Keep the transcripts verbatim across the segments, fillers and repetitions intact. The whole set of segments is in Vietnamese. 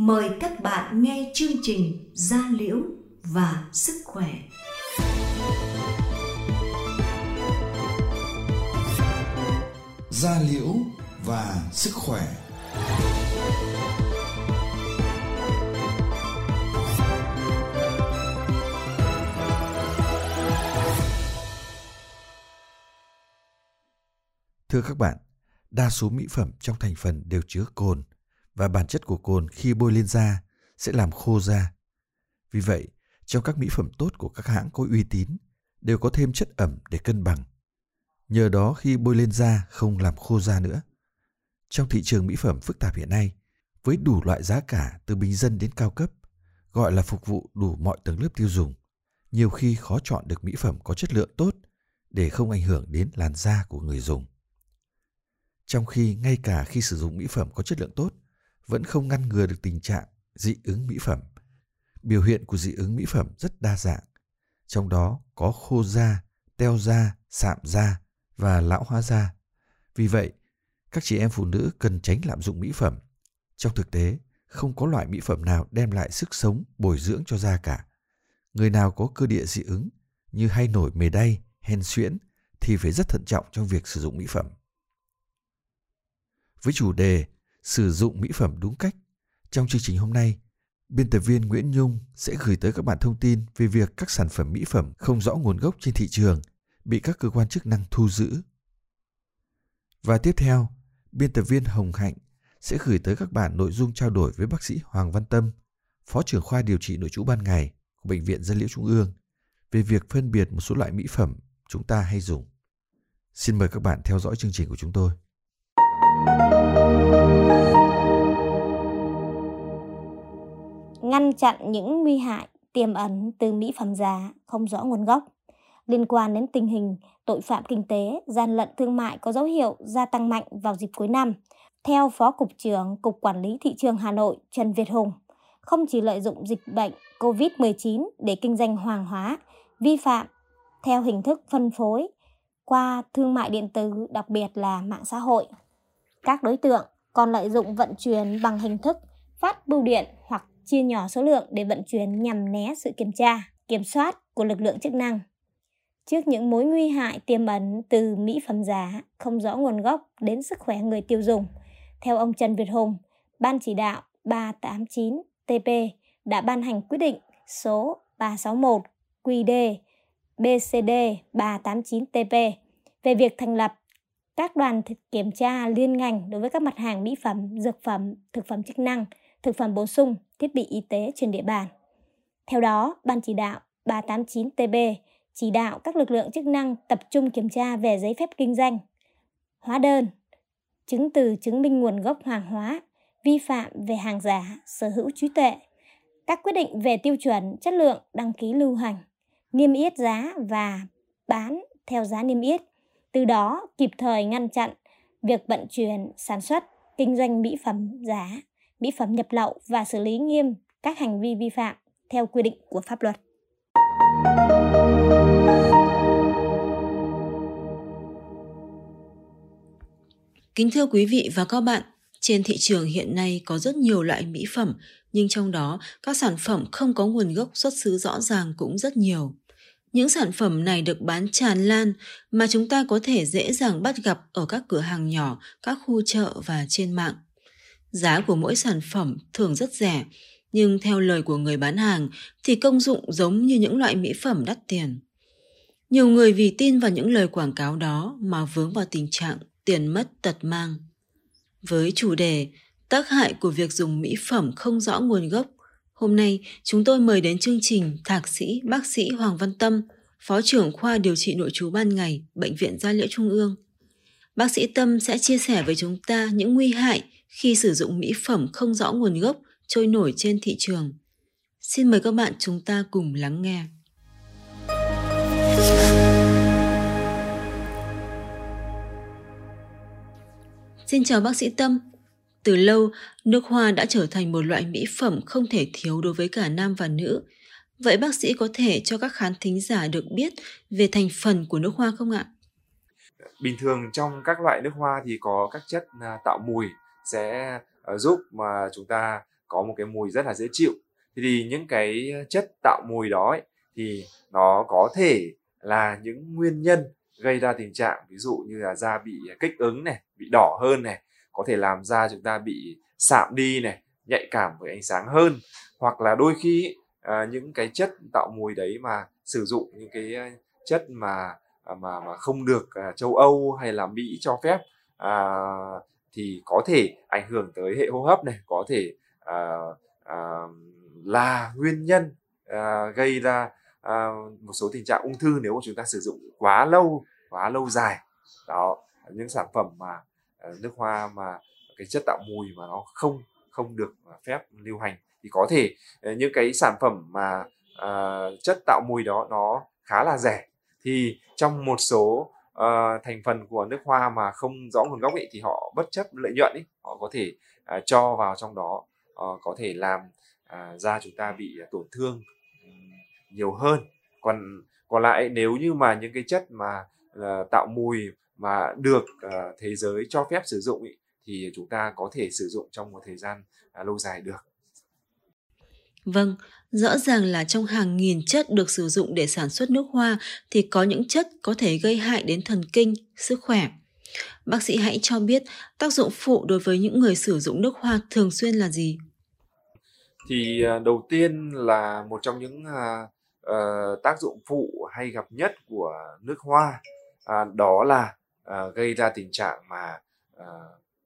Mời các bạn nghe chương trình Da Liễu và Sức Khỏe. Da Liễu và Sức Khỏe. Thưa các bạn, đa số mỹ phẩm trong thành phần đều chứa cồn, và bản chất của cồn khi bôi lên da sẽ làm khô da. Vì vậy, trong các mỹ phẩm tốt của các hãng có uy tín đều có thêm chất ẩm để cân bằng. Nhờ đó khi bôi lên da không làm khô da nữa. Trong thị trường mỹ phẩm phức tạp hiện nay, với đủ loại giá cả từ bình dân đến cao cấp, gọi là phục vụ đủ mọi tầng lớp tiêu dùng, nhiều khi khó chọn được mỹ phẩm có chất lượng tốt để không ảnh hưởng đến làn da của người dùng. Trong khi ngay cả khi sử dụng mỹ phẩm có chất lượng tốt, vẫn không ngăn ngừa được tình trạng dị ứng mỹ phẩm. Biểu hiện của dị ứng mỹ phẩm rất đa dạng, trong đó có khô da, teo da, sạm da và lão hóa da. Vì vậy, các chị em phụ nữ cần tránh lạm dụng mỹ phẩm. Trong thực tế, không có loại mỹ phẩm nào đem lại sức sống, bồi dưỡng cho da cả. Người nào có cơ địa dị ứng như hay nổi mề đay, hen suyễn thì phải rất thận trọng trong việc sử dụng mỹ phẩm. Với chủ đề sử dụng mỹ phẩm đúng cách, trong chương trình hôm nay, biên tập viên Nguyễn Nhung sẽ gửi tới các bạn thông tin về việc các sản phẩm mỹ phẩm không rõ nguồn gốc trên thị trường bị các cơ quan chức năng thu giữ. Và tiếp theo, biên tập viên Hồng Hạnh sẽ gửi tới các bạn nội dung trao đổi với bác sĩ Hoàng Văn Tâm, phó trưởng khoa điều trị nội trú ban ngày của Bệnh viện Da Liễu Trung ương, về việc phân biệt một số loại mỹ phẩm chúng ta hay dùng. Xin mời các bạn theo dõi chương trình của chúng tôi. Ngăn chặn những nguy hại tiềm ẩn từ mỹ phẩm giả không rõ nguồn gốc. Liên quan đến tình hình tội phạm kinh tế, gian lận thương mại có dấu hiệu gia tăng mạnh vào dịp cuối năm, theo Phó Cục trưởng Cục Quản lý Thị trường Hà Nội Trần Việt Hùng, không chỉ lợi dụng dịch bệnh cô vít mười chín để kinh doanh hàng hóa vi phạm theo hình thức phân phối qua thương mại điện tử, đặc biệt là mạng xã hội. Các đối tượng còn lợi dụng vận chuyển bằng hình thức phát bưu điện hoặc chia nhỏ số lượng để vận chuyển nhằm né sự kiểm tra, kiểm soát của lực lượng chức năng. Trước những mối nguy hại tiềm ẩn từ mỹ phẩm giả không rõ nguồn gốc đến sức khỏe người tiêu dùng, theo ông Trần Việt Hùng, Ban chỉ đạo ba tám chín T P đã ban hành quyết định số ba sáu một Q D B C D ba tám chín T P về việc thành lập các đoàn kiểm tra liên ngành đối với các mặt hàng mỹ phẩm, dược phẩm, thực phẩm chức năng, thực phẩm bổ sung, thiết bị y tế trên địa bàn. Theo đó, Ban chỉ đạo ba tám chín T B chỉ đạo các lực lượng chức năng tập trung kiểm tra về giấy phép kinh doanh, hóa đơn, chứng từ chứng minh nguồn gốc hàng hóa, vi phạm về hàng giả, sở hữu trí tuệ, các quyết định về tiêu chuẩn, chất lượng, đăng ký lưu hành, niêm yết giá và bán theo giá niêm yết. Từ đó kịp thời ngăn chặn việc vận chuyển, sản xuất, kinh doanh mỹ phẩm giả, mỹ phẩm nhập lậu và xử lý nghiêm các hành vi vi phạm theo quy định của pháp luật. Kính thưa quý vị và các bạn, trên thị trường hiện nay có rất nhiều loại mỹ phẩm, nhưng trong đó các sản phẩm không có nguồn gốc xuất xứ rõ ràng cũng rất nhiều. Những sản phẩm này được bán tràn lan mà chúng ta có thể dễ dàng bắt gặp ở các cửa hàng nhỏ, các khu chợ và trên mạng. Giá của mỗi sản phẩm thường rất rẻ, nhưng theo lời của người bán hàng thì công dụng giống như những loại mỹ phẩm đắt tiền. Nhiều người vì tin vào những lời quảng cáo đó mà vướng vào tình trạng tiền mất tật mang. Với chủ đề tác hại của việc dùng mỹ phẩm không rõ nguồn gốc, hôm nay, chúng tôi mời đến chương trình Thạc sĩ, bác sĩ Hoàng Văn Tâm, Phó trưởng khoa điều trị nội trú ban ngày, Bệnh viện Da Liễu Trung ương. Bác sĩ Tâm sẽ chia sẻ với chúng ta những nguy hại khi sử dụng mỹ phẩm không rõ nguồn gốc trôi nổi trên thị trường. Xin mời các bạn chúng ta cùng lắng nghe. Xin chào bác sĩ Tâm. Từ lâu, nước hoa đã trở thành một loại mỹ phẩm không thể thiếu đối với cả nam và nữ. Vậy bác sĩ có thể cho các khán thính giả được biết về thành phần của nước hoa không ạ? Bình thường trong các loại nước hoa thì có các chất tạo mùi sẽ giúp mà chúng ta có một cái mùi rất là dễ chịu. Thì những cái chất tạo mùi đó ấy, thì nó có thể là những nguyên nhân gây ra tình trạng ví dụ như là da bị kích ứng này, bị đỏ hơn này, có thể làm da chúng ta bị sạm đi này, nhạy cảm với ánh sáng hơn, hoặc là đôi khi à, những cái chất tạo mùi đấy mà sử dụng những cái chất mà mà mà không được à, châu Âu hay là Mỹ cho phép à, thì có thể ảnh hưởng tới hệ hô hấp này, có thể à, à, là nguyên nhân à, gây ra à, một số tình trạng ung thư nếu mà chúng ta sử dụng quá lâu, quá lâu dài. Đó, những sản phẩm mà nước hoa mà cái chất tạo mùi mà nó không không được phép lưu hành thì có thể những cái sản phẩm mà uh, chất tạo mùi đó nó khá là rẻ, thì trong một số uh, thành phần của nước hoa mà không rõ nguồn gốc ấy, thì họ bất chấp lợi nhuận ấy, họ có thể uh, cho vào trong đó, uh, có thể làm uh, da chúng ta bị tổn thương nhiều hơn. Còn còn lại nếu như mà những cái chất mà uh, tạo mùi mà được uh, thế giới cho phép sử dụng ý, thì chúng ta có thể sử dụng trong một thời gian uh, lâu dài được. Vâng, rõ ràng là trong hàng nghìn chất được sử dụng để sản xuất nước hoa thì có những chất có thể gây hại đến thần kinh, sức khỏe. Bác sĩ hãy cho biết tác dụng phụ đối với những người sử dụng nước hoa thường xuyên là gì? Thì uh, đầu tiên là một trong những uh, uh, tác dụng phụ hay gặp nhất của nước hoa. À, đó là à, gây ra tình trạng mà à,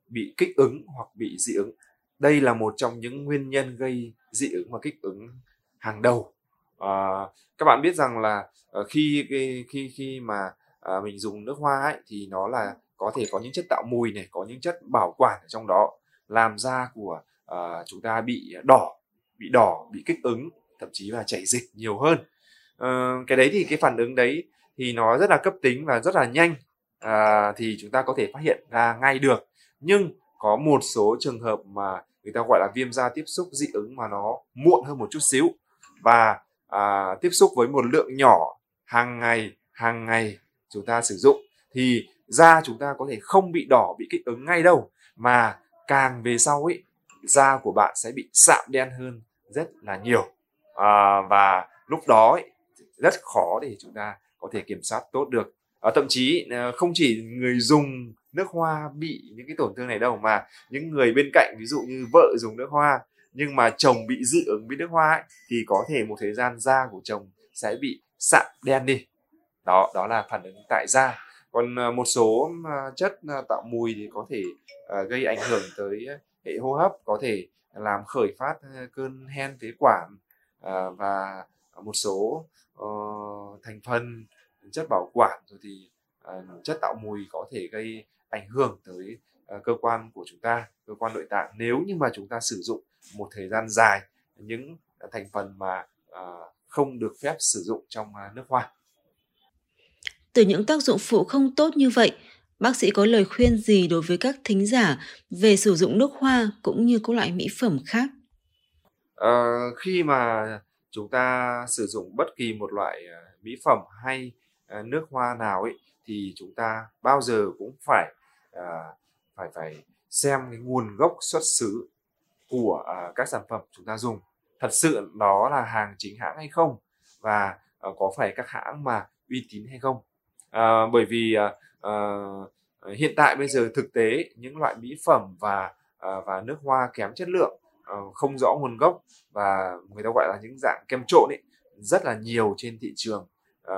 bị kích ứng hoặc bị dị ứng. Đây là một trong những nguyên nhân gây dị ứng và kích ứng hàng đầu. À, các bạn biết rằng là à, khi khi khi mà à, mình dùng nước hoa ấy, thì nó là có thể có những chất tạo mùi này, có những chất bảo quản ở trong đó, làm da của à, chúng ta bị đỏ, bị đỏ, bị kích ứng, thậm chí là chảy dịch nhiều hơn. À, cái đấy thì cái phản ứng đấy thì nó rất là cấp tính và rất là nhanh, à, thì chúng ta có thể phát hiện ra ngay được. Nhưng có một số trường hợp mà người ta gọi là viêm da tiếp xúc dị ứng mà nó muộn hơn một chút xíu, và à, tiếp xúc với một lượng nhỏ hàng ngày, hàng ngày chúng ta sử dụng, thì da chúng ta có thể không bị đỏ, bị kích ứng ngay đâu, mà càng về sau ấy, da của bạn sẽ bị sạm đen hơn rất là nhiều, à, và lúc đó ấy, rất khó để chúng ta có thể kiểm soát tốt được. À, thậm chí không chỉ người dùng nước hoa bị những cái tổn thương này đâu, mà những người bên cạnh, ví dụ như vợ dùng nước hoa nhưng mà chồng bị dị ứng với nước hoa ấy, thì có thể một thời gian da của chồng sẽ bị sạm đen đi. Đó, đó là phản ứng tại da. Còn một số chất tạo mùi thì có thể gây ảnh hưởng tới hệ hô hấp, có thể làm khởi phát cơn hen phế quản, và một số Uh, thành phần chất bảo quản rồi thì uh, chất tạo mùi có thể gây ảnh hưởng tới uh, cơ quan của chúng ta, cơ quan nội tạng, nếu như mà chúng ta sử dụng một thời gian dài những uh, thành phần mà uh, không được phép sử dụng trong uh, nước hoa. Từ những tác dụng phụ không tốt như vậy, bác sĩ có lời khuyên gì đối với các thính giả về sử dụng nước hoa cũng như các loại mỹ phẩm khác? Uh, khi mà chúng ta sử dụng bất kỳ một loại uh, mỹ phẩm hay uh, nước hoa nào ấy, thì chúng ta bao giờ cũng phải uh, phải phải xem cái nguồn gốc xuất xứ của uh, các sản phẩm chúng ta dùng. Thật sự đó là hàng chính hãng hay không, và uh, có phải các hãng mà uy tín hay không. Uh, bởi vì uh, uh, hiện tại bây giờ thực tế những loại mỹ phẩm và uh, và nước hoa kém chất lượng, không rõ nguồn gốc, và người ta gọi là những dạng kem trộn ấy, rất là nhiều trên thị trường. À,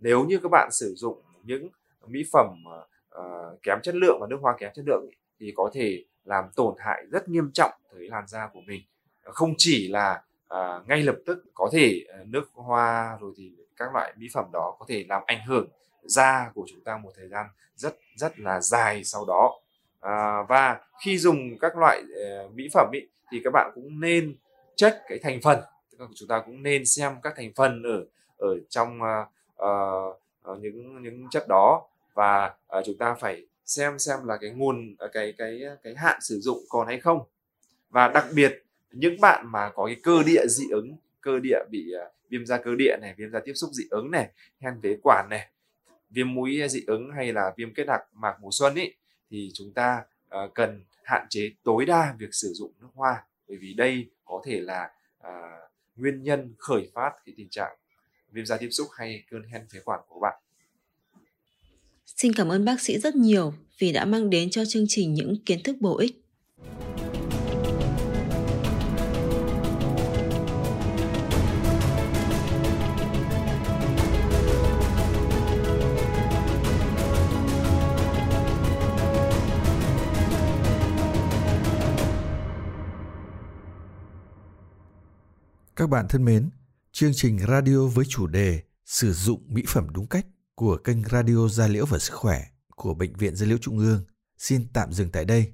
nếu như các bạn sử dụng những mỹ phẩm à, kém chất lượng và nước hoa kém chất lượng ấy, thì có thể làm tổn hại rất nghiêm trọng tới làn da của mình. Không chỉ là à, ngay lập tức có thể nước hoa rồi thì các loại mỹ phẩm đó có thể làm ảnh hưởng da của chúng ta một thời gian rất rất là dài sau đó. À, và khi dùng các loại uh, mỹ phẩm ý, thì các bạn cũng nên check cái thành phần. Chúng ta cũng nên xem các thành phần ở ở trong uh, uh, những những chất đó, và uh, chúng ta phải xem xem là cái nguồn uh, cái cái cái hạn sử dụng còn hay không. Và đặc biệt những bạn mà có cái cơ địa dị ứng, cơ địa bị uh, viêm da cơ địa này, viêm da tiếp xúc dị ứng này, hen phế quản này, viêm mũi dị ứng hay là viêm kết đặc mạc mùa xuân ý, thì chúng ta uh, cần hạn chế tối đa việc sử dụng nước hoa. bởi vì đây có thể là à, nguyên nhân khởi phát cái tình trạng viêm da tiếp xúc hay cơn hen phế quản của bạn. Xin cảm ơn bác sĩ rất nhiều vì đã mang đến cho chương trình những kiến thức bổ ích. Các bạn thân mến, chương trình radio với chủ đề Sử dụng mỹ phẩm đúng cách của kênh Radio Gia Liễu và Sức Khỏe của Bệnh viện Da Liễu Trung ương xin tạm dừng tại đây.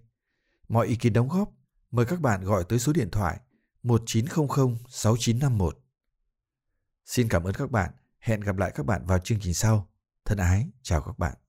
Mọi ý kiến đóng góp, mời các bạn gọi tới số điện thoại một chín không không sáu chín năm một. Xin cảm ơn các bạn, hẹn gặp lại các bạn vào chương trình sau. Thân ái, chào các bạn.